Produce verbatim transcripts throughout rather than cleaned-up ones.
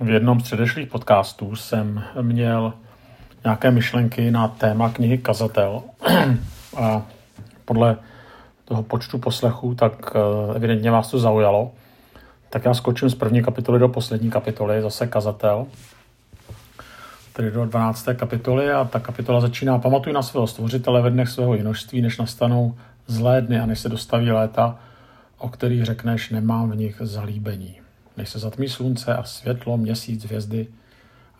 V jednom z předešlých podcastů jsem měl nějaké myšlenky na téma knihy Kazatel. A podle toho počtu poslechů, tak evidentně vás to zaujalo. Tak já skočím z první kapitoly do poslední kapitoly, zase Kazatel. Tedy do dvanácté kapitoly a ta kapitola začíná: Pamatuj na svého stvořitele ve dnech svého jinožství, než nastanou zlé dny a než se dostaví léta, o kterých řekneš, nemám v nich zalíbení. Než se zatmí slunce a světlo, měsíc, hvězdy,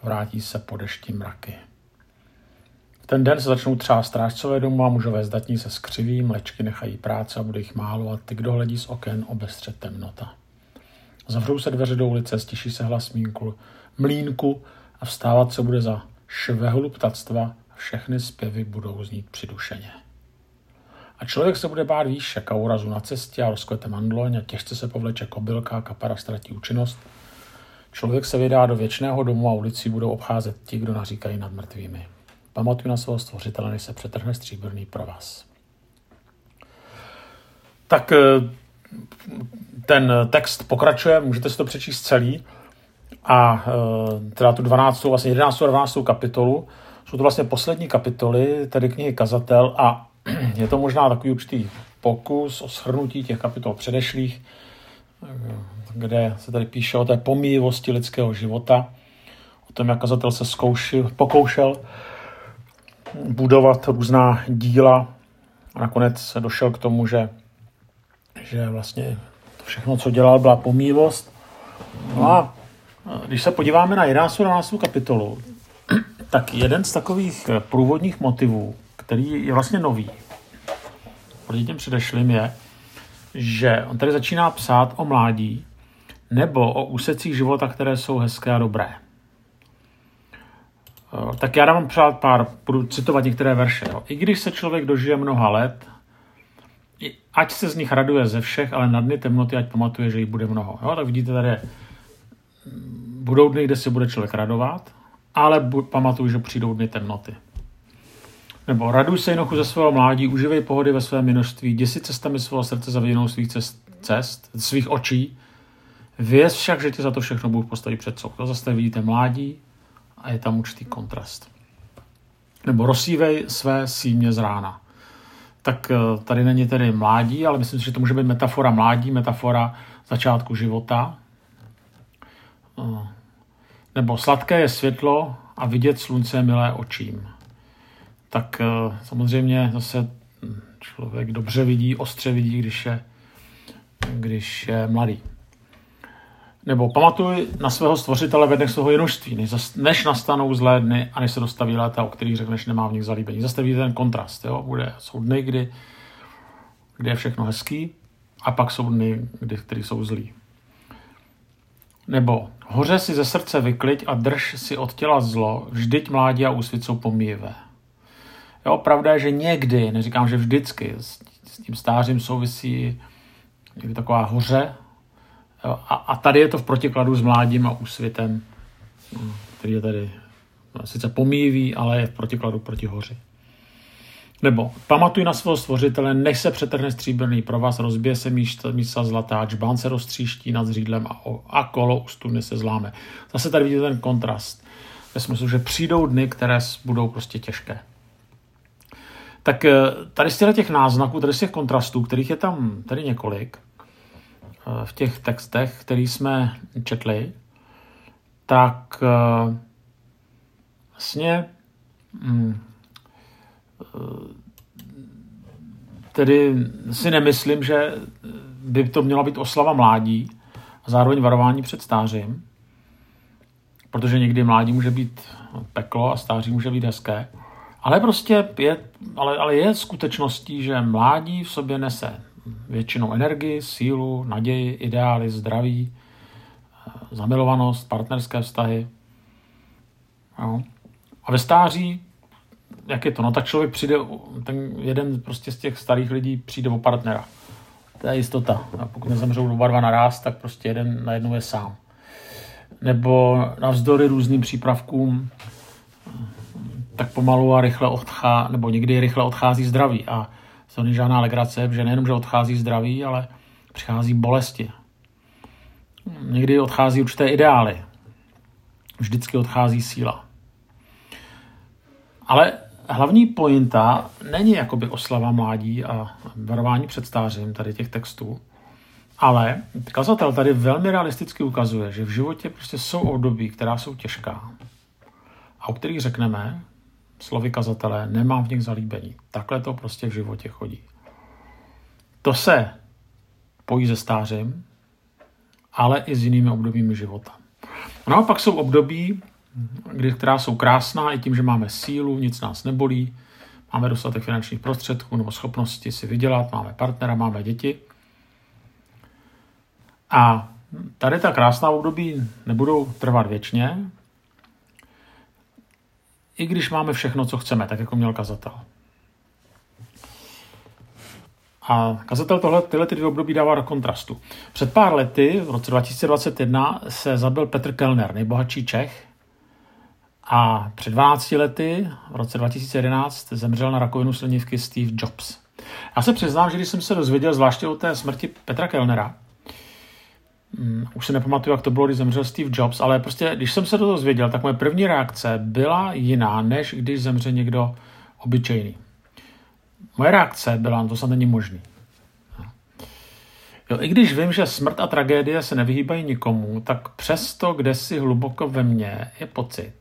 vrátí se po dešti mraky. V ten den se začnou třást strážcové domu a mužové zdatní se skřiví, mlečky nechají práce a bude jich málo a ty, kdo hledí z oken, obestře temnota. Zavřou se dveře do ulice, stiší se hlas mlínku, mlýnku a vstávat se bude za švehlu ptactva a všechny zpěvy budou znít přidušeně. A člověk se bude bát výšek a úrazu na cestě a rozkvete mandloň a těžce se povleče kobylka a kapara ztratí účinnost. Člověk se vydá do věčného domu a ulicí budou obcházet ti, kdo naříkají nad mrtvými. Pamatuj na svého stvořitele, než se přetrhne stříbrný provaz. Tak ten text pokračuje, můžete si to přečíst celý. A teda tu dvanáctou, vlastně jedenáctou a dvanáctou kapitolu. Jsou to vlastně poslední kapitoly, tedy knihy Kazatel, a je to možná takový určitý pokus o shrnutí těch kapitol předešlých, kde se tady píše o té pomíjivosti lidského života, o tom, jak kazatel se zkoušel, pokoušel budovat různá díla a nakonec se došel k tomu, že, že vlastně to všechno, co dělal, byla pomíjivost. No a když se podíváme na jedenáctou a dvanáctou kapitolu, tak jeden z takových průvodních motivů, který je vlastně nový proti těm předešlým, je, že on tady začíná psát o mládí nebo o úsecích života, které jsou hezké a dobré. Tak já dám přát pár, budu citovat některé verše. Jo. I když se člověk dožije mnoha let, ať se z nich raduje ze všech, ale na dny temnoty ať pamatuje, že jich bude mnoho. Jo, tak vidíte, tady budou dny, kde se bude člověk radovat, ale pamatuj, že přijdou dny temnoty. Nebo raduj se jinochu ze svého mládí, uživej pohody ve svém jinožství, děsi cestami svého srdce zaviněnou svých cest, cest, svých očí, věz však, že tě za to všechno Bůh postaví před soud. To zase vidíte mládí a je tam určitý kontrast. Nebo rozsívej své símě z rána. Tak tady není tedy mládí, ale myslím si, že to může být metafora mládí, metafora začátku života. Nebo sladké je světlo a vidět slunce milé očím. Tak samozřejmě zase člověk dobře vidí, ostře vidí, když je, když je mladý. Nebo pamatuj na svého stvořitele ve dnech svého jinožství, než nastanou zlé dny a než se dostaví léta, o kterých řekneš, nemá v nich zalíbení. Zase vidíte ten kontrast. Jo? Bude, jsou dny, kdy, kdy je všechno hezký, a pak jsou dny, kdy, které jsou zlý. Nebo hoře si ze srdce vykliď a drž si od těla zlo, vždyť mládí a úsvit jsou pomíjivé. Jo, pravda je, že někdy, neříkám, že vždycky, s, s tím stářím souvisí někdy taková hoře. Jo, a, a tady je to v protikladu s mládím a úsvitem, který je tady sice pomíjivý, ale je v protikladu proti hoři. Nebo pamatuj na svého stvořitele, než se přetrhne stříbrný provaz, rozbije se mísa zlatá, čbán se roztříští nad zřídlem a, a kolo u studny se zláme. Zase tady vidíte ten kontrast. Ve smyslu, že přijdou dny, které budou prostě těžké. Tak tady z těch náznaků, tady z těch kontrastů, kterých je tam tady několik v těch textech, které jsme četli, tak vlastně tedy si nemyslím, že by to měla být oslava mládí a zároveň varování před stářím, protože někdy mládí může být peklo a stáří může být hezké. Ale prostě je, ale, ale je skutečností, že mládí v sobě nese většinou energii, sílu, naději, ideály, zdraví, zamilovanost, partnerské vztahy. Jo. A ve stáří, jak je to? No tak člověk přijde, ten jeden prostě z těch starých lidí přijde o partnera. To je jistota. A pokud nezemřou oba dva naráz, tak prostě jeden najednou je sám. Nebo navzdory různým přípravkům, tak pomalu a rychle odchází, nebo někdy rychle odchází zdraví. A to není žádná legrace, že nejenom, že odchází zdraví, ale přichází bolesti. Někdy odchází určité ideály. vždycky odchází síla. Ale hlavní pointa není jakoby oslava mládí a varování před stářím tady těch textů, ale kazatel tady velmi realisticky ukazuje, že v životě prostě jsou období, která jsou těžká a o kterých řekneme, slovy kazatele, nemám v nich zalíbení. Takhle to prostě v životě chodí. To se pojí se stářím, ale i s jinými obdobími života. No a pak jsou období, kdy, která jsou krásná i tím, že máme sílu, nic nás nebolí, máme dostatek finančních prostředků nebo schopnosti si vydělat, máme partnera, máme děti. A tady ta krásná období nebudou trvat věčně, i když máme všechno, co chceme, tak jako měl kazatel. A kazatel tohle, tyhle ty dvě období dává do kontrastu. Před pár lety, v roce dva tisíce dvacet jedna, se zabil Petr Kellner, nejbohatší Čech. A před dvanácti lety, v roce dva tisíce jedenáct, zemřel na rakovinu slinivky Steve Jobs. Já se přiznám, že když jsem se dozvěděl zvláště o té smrti Petra Kellnera, už se nepamatuju, jak to bylo, když zemřel Steve Jobs, ale prostě, když jsem se to dozvěděl, tak moje první reakce byla jiná, než když zemře někdo obyčejný. Moje reakce byla, no to snad není možný. Jo, i když vím, že smrt a tragédie se nevyhýbají nikomu, tak přesto, kde si hluboko ve mně je pocit,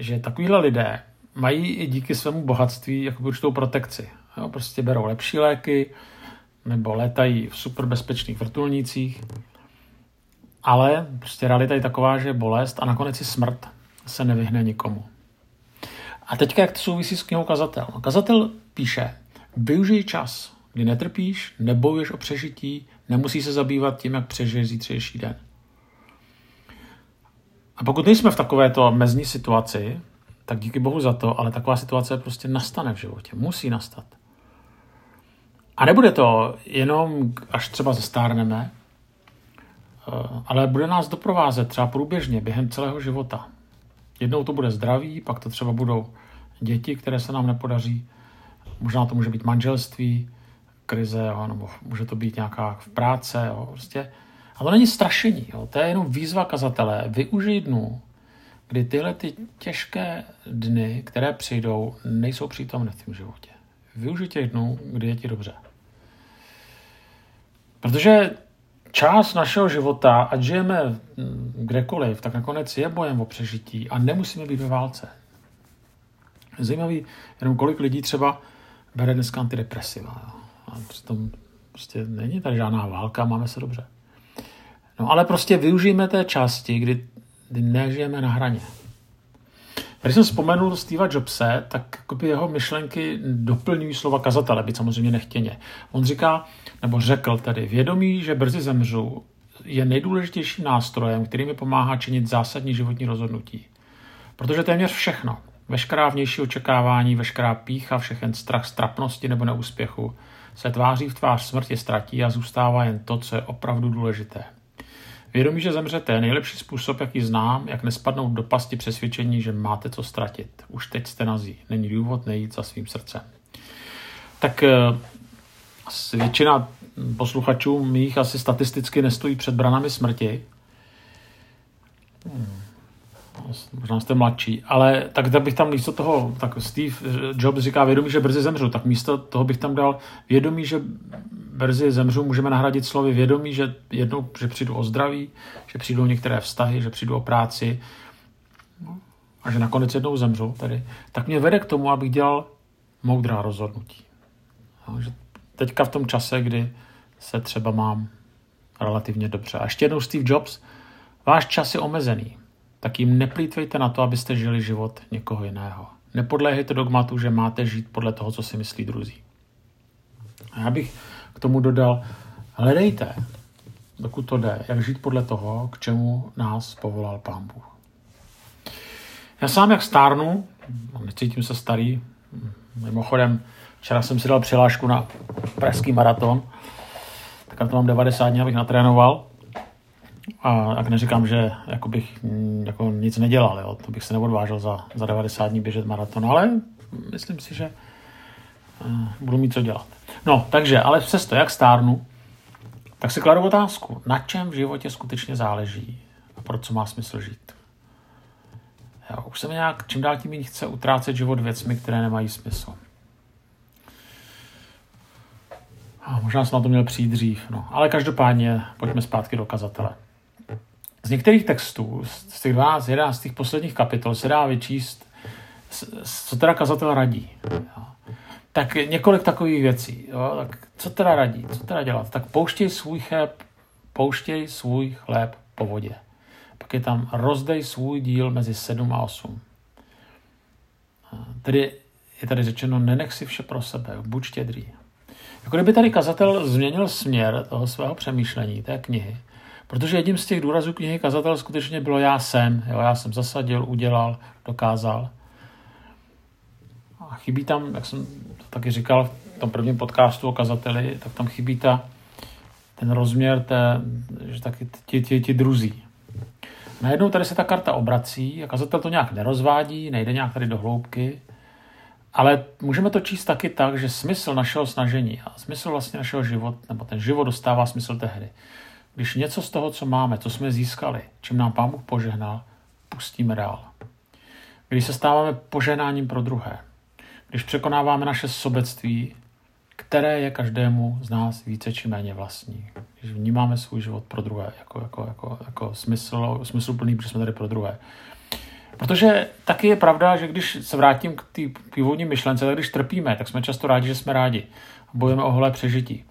že takovýhle lidé mají i díky svému bohatství jakoby určitou protekci. Jo, prostě berou lepší léky, nebo létají v superbezpečných vrtulnících, ale prostě realita je taková, že bolest a nakonec i smrt se nevyhne nikomu. A teďka, jak to souvisí s knihou Kazatel? Kazatel píše, využij čas, kdy netrpíš, nebojuješ o přežití, nemusíš se zabývat tím, jak přežiješ zítřejší den. A pokud nejsme v takovéto mezní situaci, tak díky Bohu za to, ale taková situace prostě nastane v životě, musí nastat. A nebude to jenom, až třeba zestárneme, ale bude nás doprovázet třeba průběžně během celého života. Jednou to bude zdraví, pak to třeba budou děti, které se nám nepodaří. Možná to může být manželství, krize, jo, nebo může to být nějaká v práce. Jo, prostě. A to není strašení, jo, to je jenom výzva kazatele. Využij dnů, kdy tyhle ty těžké dny, které přijdou, nejsou přítomné v tom životě. Využij těch dnů, kdy je ti dobře. Protože část našeho života, ať žijeme kdekoliv, tak nakonec je bojem o přežití a nemusíme být ve válce. Zajímavý, jenom kolik lidí třeba bere dneska antidepresiva. A přitom prostě není tady žádná válka, máme se dobře. No ale prostě využijeme té části, kdy nežijeme na hraně. Když jsem vzpomenul Steva Jobse, tak jeho myšlenky doplňují slova kazatele, byť samozřejmě nechtěně. On říká, nebo řekl tedy, vědomí, že brzy zemřu, je nejdůležitějším nástrojem, který mi pomáhá činit zásadní životní rozhodnutí. Protože téměř všechno, veškerá vnější očekávání, veškerá pýcha, všechen strach z trapnosti nebo neúspěchu, se tváří v tvář smrti ztratí a zůstává jen to, co je opravdu důležité. Vědomí, že zemřete, je nejlepší způsob, jaký znám, jak nespadnout do pasti přesvědčení, že máte co ztratit. Už teď jste nazí. Není důvod nejít za svým srdcem. Tak většina posluchačů mých asi statisticky nestojí před branami smrti. Hmm. Možná jste mladší, ale tak, tak bych tam místo toho, tak Steve Jobs říká vědomí, že brzy zemřu, tak místo toho bych tam dal vědomí, že brzy zemřu, můžeme nahradit slovy vědomí, že jednou, že přijdu o zdraví, že přijdou některé vztahy, že přijdu o práci a že nakonec jednou zemřu tady, tak mě vede k tomu, abych dělal moudrá rozhodnutí. Takže teďka v tom čase, kdy se třeba mám relativně dobře. A ještě jednou Steve Jobs, váš čas je omezený. Tak jim neplýtvejte na to, abyste žili život někoho jiného. Nepodléhejte dogmatu, že máte žít podle toho, co si myslí druzí. A já bych k tomu dodal, hledejte, dokud to jde, jak žít podle toho, k čemu nás povolal Pán Bůh. Já sám jak stárnu, necítím se starý, mimochodem, včera jsem si dal přihlášku na pražský maraton, tak na to mám devadesát dní, abych natrénoval. A jak neříkám, že jako bych jako nic nedělal, jo? To bych se neodvážil za, za devadesát dní běžet maraton, ale myslím si, že uh, budu mít co dělat. No, takže, ale přesto, jak stárnu, tak si kladu otázku, na čem v životě skutečně záleží a pro co má smysl žít. Jo, už se mi nějak čím dál tím méně chce utrácet život věcmi, které nemají smysl. A možná jsem na to měl přijít dřív. No. Ale každopádně pojďme zpátky do Kazatele. Z některých textů, z těch dvanácti, jedenácti z těch posledních kapitol se dá vyčíst, co teda kazatel radí. Jo. Tak několik takových věcí. Jo. Tak co teda radí? Co teda dělat? Tak pouštěj svůj chléb, pouštěj svůj chléb po vodě. Pak je tam rozdej svůj díl mezi sedm a osm. Tedy je tady řečeno, nenech si vše pro sebe, buď štědrý. Jako kdyby tady kazatel změnil směr toho svého přemýšlení, té knihy, protože jedním z těch důrazů knihy Kazatel skutečně bylo já jsem. Jo, já jsem zasadil, udělal, dokázal. A chybí tam, jak jsem to taky říkal v tom prvním podcastu o Kazateli, tak tam chybí ta, ten rozměr, té, že taky ti, ti, ti druzí. Najednou tady se ta karta obrací a Kazatel to nějak nerozvádí, nejde nějak tady do hloubky, ale můžeme to číst taky tak, že smysl našeho snažení a smysl vlastně našeho života, nebo ten život dostává smysl tehdy. Když něco z toho, co máme, co jsme získali, čím nám Pán Bůh požehnal, pustíme dál. Když se stáváme požehnáním pro druhé, když překonáváme naše sobectví, které je každému z nás více či méně vlastní. Když vnímáme svůj život pro druhé, jako, jako, jako, jako smysl, smysluplný, protože jsme tady pro druhé. Protože taky je pravda, že když se vrátím k té původní myšlence, tak když trpíme, tak jsme často rádi, že jsme rádi. Bojujeme o holé přežití.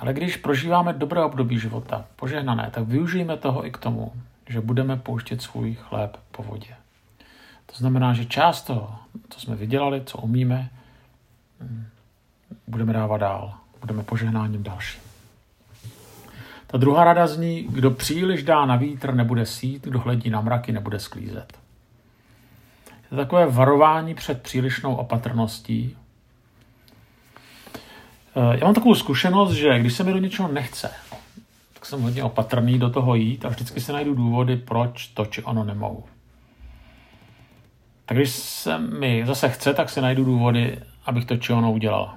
Ale když prožíváme dobré období života, požehnané, tak využijeme toho i k tomu, že budeme pouštět svůj chléb po vodě. To znamená, že část toho, co jsme vydělali, co umíme, budeme dávat dál, budeme požehnáním dalším. Ta druhá rada zní, kdo příliš dá na vítr, nebude sít, kdo hledí na mraky, nebude sklízet. Je to takové varování před přílišnou opatrností. Já mám takovou zkušenost, že když se mi do něčeho nechce, tak jsem hodně opatrný do toho jít a vždycky se najdu důvody, proč to či ono nemohu. Tak když se mi zase chce, tak se najdu důvody, abych to či ono udělal.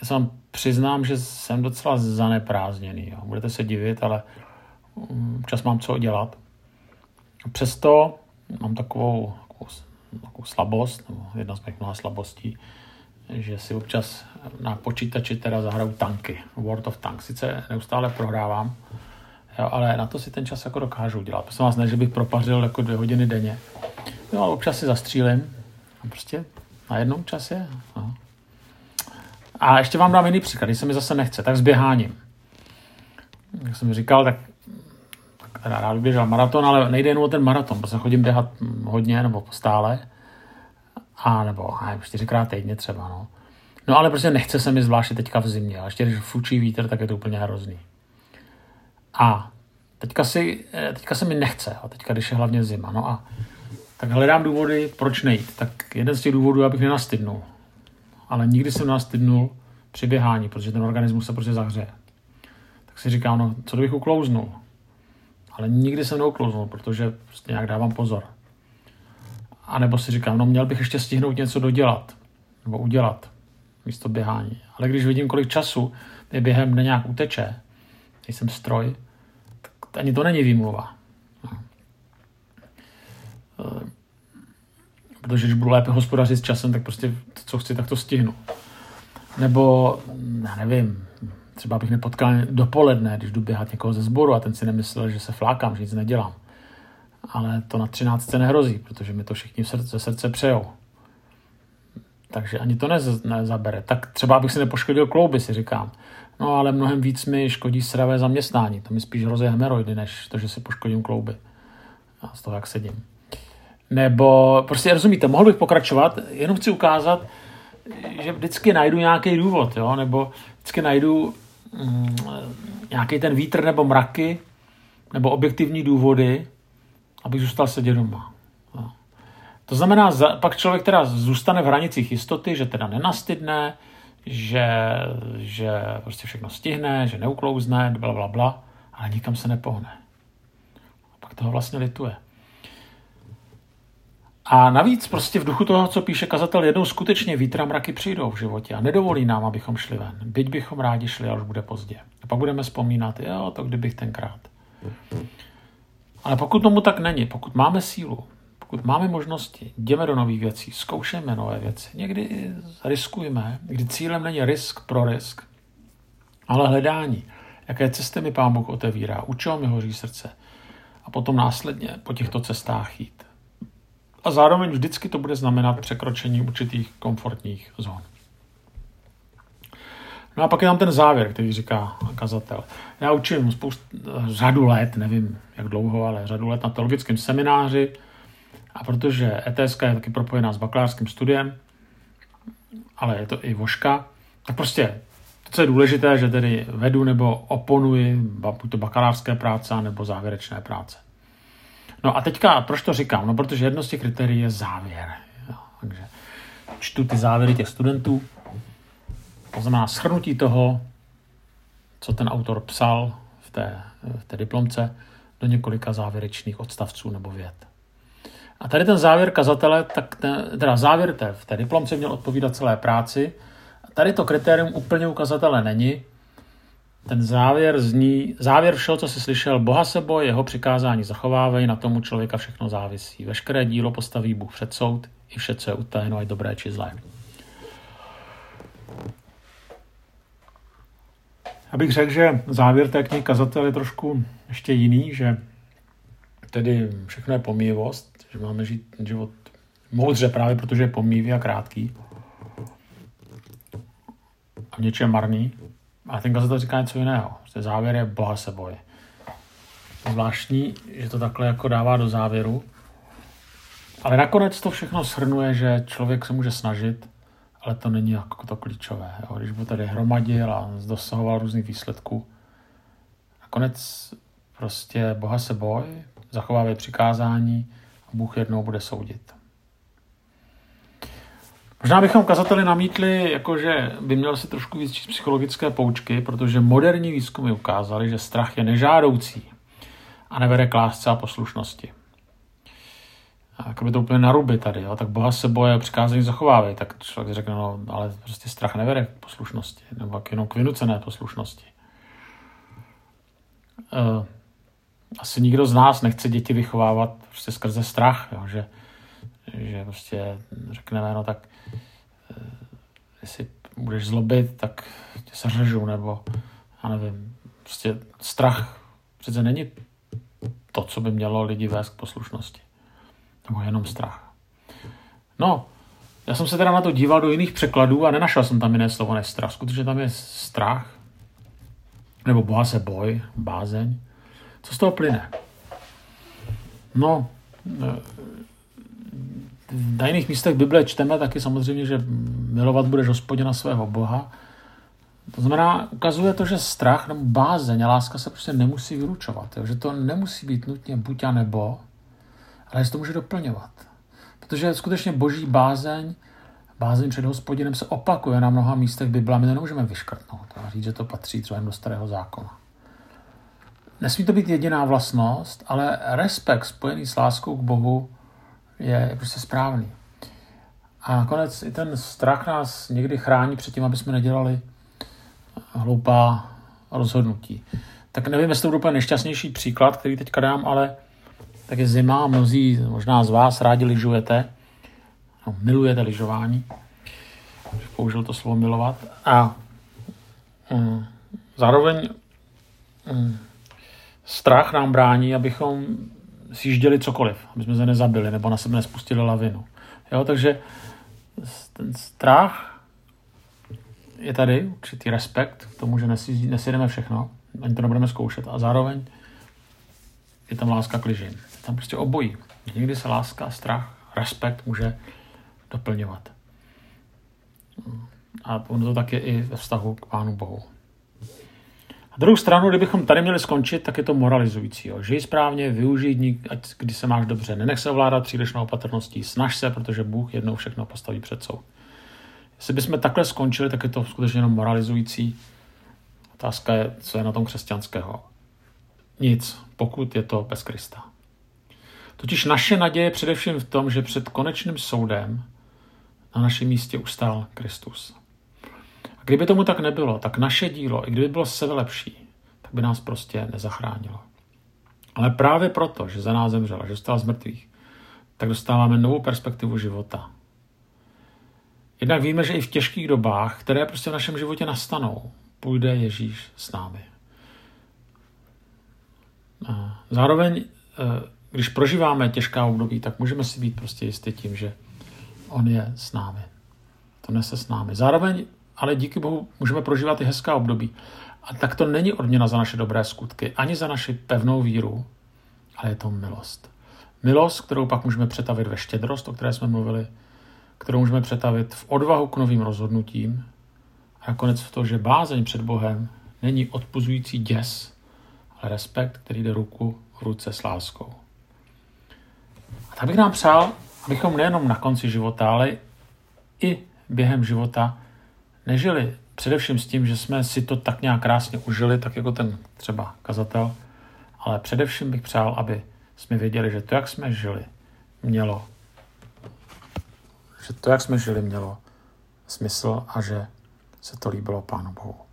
Já se vám přiznám, že jsem docela zaneprázdněný. Jo. Budete se divit, ale čas mám co dělat. Přesto mám takovou, takovou, takovou slabost, nebo jedna z mých mnoha slabostí, že si občas na počítači teda zahraju tanky. World of Tanks. Sice neustále prohrávám, jo, ale na to si ten čas jako dokážu udělat. Prostě vás ne, že bych propařil jako dvě hodiny denně. Jo, ale občas si zastřílim. A prostě na jednou čas je. Aha. A ještě vám dám jiný příklad, když se mi zase nechce, tak s běháním. Jak jsem říkal, tak, tak teda rád běžel maraton, ale nejde jen o ten maraton, protože chodím běhat hodně nebo stále, a nebo ne, čtyřikrát týdně třeba. No. no ale prostě nechce se mi zvláště teďka v zimě, ale ještě když fučí vítr, tak je to úplně hrozný. A teďka, si, teďka se mi nechce, a teďka když je hlavně zima, no a tak hledám důvody, proč nejít. Tak jeden z těch důvodů, abych nenastydnul. Ale nikdy jsem nastydnul při běhání, protože ten organismus se prostě zahřeje. Tak si říkám, no, co kdybych uklouznul? Ale nikdy jsem neuklouznul, protože prostě nějak dávám pozor. A nebo si říkám, no, měl bych ještě stihnout něco dodělat, nebo udělat místo běhání. Ale když vidím, kolik času mě během dne nějak uteče, nejsem stroj, tak ani to není výmluva. Protože když budu lépe hospodařit s časem, tak prostě to, co chci, tak to stihnu. Nebo, já nevím, třeba bych nepotkal dopoledne, když jdu běhat někoho ze sboru a ten si nemyslel, že se flákám, že nic nedělám. Ale to na třináctce nehrozí, protože mi to všichni ze srdce, srdce přejou. Takže ani to nez, nezabere. Tak třeba bych si nepoškodil klouby, si říkám. No ale mnohem víc mi škodí sravé zaměstnání. To mi spíš hrozí hemeroidy, než to, že si poškodím klouby. A z toho, jak sedím. Nebo, prostě rozumíte, mohl bych pokračovat, jenom chci ukázat, že vždycky najdu nějaký důvod, jo? Nebo vždycky najdu mm, nějaký ten vítr nebo mraky, nebo objektivní důvody, abych zůstal sedět doma. Jo. To znamená, za, pak člověk teda zůstane v hranicích jistoty, že teda nenastydne, že, že prostě všechno stihne, že neuklouzne, blablabla, bla, bla, ale nikam se nepohne. A pak toho vlastně lituje. A navíc prostě v duchu toho, co píše kazatel, jednou skutečně vítr a mraky přijdou v životě a nedovolí nám, abychom šli ven. Byť bychom rádi šli, ale už bude pozdě. A pak budeme vzpomínat, jo, to kdybych tenkrát. Ale pokud tomu tak není, pokud máme sílu, pokud máme možnosti, jdeme do nových věcí, zkoušeme nové věci, někdy riskujeme, kdy cílem není risk pro risk, ale hledání, jaké cesty mi Pán Bůh otevírá, u čeho mi hoří srdce a potom následně po těchto cestách jít. A zároveň vždycky to bude znamenat překročení určitých komfortních zón. No a pak je tam ten závěr, který říká kazatel. Já učím spoustu, řadu let, nevím jak dlouho, ale řadu let na teologickém semináři, a protože E T S K je taky propojená s bakalářským studiem, ale je to i voška, tak prostě to, co je důležité, že tedy vedu nebo oponuji, buď to bakalářské práce, nebo závěrečné práce. No a teďka, proč to říkám? No protože jedno z těch kritérií je závěr. Jo, takže čtu ty závěry těch studentů, to znamená shrnutí toho, co ten autor psal v té, v té diplomce, do několika závěrečných odstavců nebo vět. A tady ten závěr kazatele, tak ten, teda závěr té, v té diplomce měl odpovídat celé práci. A tady to kritérium úplně u kazatele není. Ten závěr zní, závěr všeho, co jsi slyšel, Boha se boj, jeho přikázání zachovávej, na tomu člověka všechno závisí. Veškeré dílo postaví Bůh před soud, i vše, co je utajeno, ať dobré či zlé. Abych řekl, že závěr té knihy kazatel je trošku ještě jiný, že tedy všechno je pomíjivost, že máme žít život moudře právě, protože je pomíjivý a krátký a v něčem marný. A ten kazatel říká něco jiného. Ten závěr je Boha se boje. Zvláštní, že to takhle jako dává do závěru. Ale nakonec to všechno shrnuje, že člověk se může snažit, ale to není jako to klíčové. Jo? Když by tady hromadil a dosahoval různých výsledků, nakonec prostě Boha se boj, zachovávej přikázání a Bůh jednou bude soudit. Možná bychom kazateli namítli, jakože by měl si trošku víc číst psychologické poučky, protože moderní výzkumy ukázaly, že strach je nežádoucí a nevede k lásce a poslušnosti. A kdyby to úplně naruby tady, jo, tak Boha se boje, přikázání zachovávej, tak člověk řekne, no, ale prostě strach nevede k poslušnosti, nebo k jenom k vynucené poslušnosti. E, asi nikdo z nás nechce děti vychovávat prostě skrze strach, jo, že že prostě řekneme, no tak jestli budeš zlobit, tak tě seřežu, nebo já nevím, prostě strach přece není to, co by mělo lidi vést k poslušnosti. Nebo jenom strach. No, já jsem se teda na to díval do jiných překladů a nenašel jsem tam jiné slovo než strach. Skutečně tam je strach, nebo Boha se boj, bázeň. Co z toho plyne? No, na jiných místech Bible čteme taky samozřejmě, že milovat budeš Hospodina svého Boha. To znamená, ukazuje to, že strach nebo bázeň a láska se prostě nemusí vylučovat. Že to nemusí být nutně buď a nebo, ale že to může doplňovat. Protože skutečně boží bázeň, bázeň před Hospodinem se opakuje na mnoha místech Bible a my to nemůžeme vyškrtnout a říct, že to patří třeba do Starého zákona. Nesmí to být jediná vlastnost, ale respekt spojený s láskou k Bohu je prostě správný. A nakonec i ten strach nás někdy chrání před tím, aby jsme nedělali hloupá rozhodnutí. Tak nevím, jestli to bude úplně nejšťastnější příklad, který teďka dám, ale tak je zima, mnozí možná z vás rádi lyžujete, no, milujete lyžování, použil to slovo milovat, a um, zároveň um, strach nám brání, abychom sjížděli cokoliv, aby jsme se nezabili nebo na sebe nespustili lavinu. Jo, takže ten strach je tady, určitý respekt k tomu, že nesjedeme všechno, ani to nebudeme zkoušet, a zároveň je tam láska k ližin. Je tam prostě obojí. Někdy se láska, strach, respekt může doplňovat. A ono to tak je i ve vztahu k Pánu Bohu. Na druhou stranu, kdybychom tady měli skončit, tak je to moralizující. Jo. Žij správně, využij dní, ať kdy se máš dobře. Nenech se ovládat přílišnou opatrností. Snaž se, protože Bůh jednou všechno postaví před soud. Jestli bychom takhle skončili, tak je to skutečně jenom moralizující. Otázka je, co je na tom křesťanského. Nic, pokud je to bez Krista. Totiž naše naděje je především v tom, že před konečným soudem na našem místě ustál Kristus. A kdyby tomu tak nebylo, tak naše dílo, i kdyby bylo sebelepší, tak by nás prostě nezachránilo. Ale právě proto, že za nás zemřela, že stala z mrtvých, tak dostáváme novou perspektivu života. Jednak víme, že i v těžkých dobách, které prostě v našem životě nastanou, půjde Ježíš s námi. A zároveň, když prožíváme těžká období, tak můžeme si být prostě jistý tím, že on je s námi. To nese s námi. Zároveň, ale díky Bohu, můžeme prožívat i hezká období. A tak to není odměna za naše dobré skutky, ani za naši pevnou víru, ale je to milost. Milost, kterou pak můžeme přetavit ve štědrost, o které jsme mluvili, kterou můžeme přetavit v odvahu k novým rozhodnutím a nakonec v to, že bázeň před Bohem není odpuzující děs, ale respekt, který jde ruku v ruce s láskou. A tak bych nám přál, abychom nejenom na konci života, ale i během života nežili především s tím, že jsme si to tak nějak krásně užili, tak jako ten třeba kazatel, ale především bych přál, aby jsme věděli, že to, jak jsme žili, mělo že to, jak jsme žili, mělo smysl a že se to líbilo Pánu Bohu.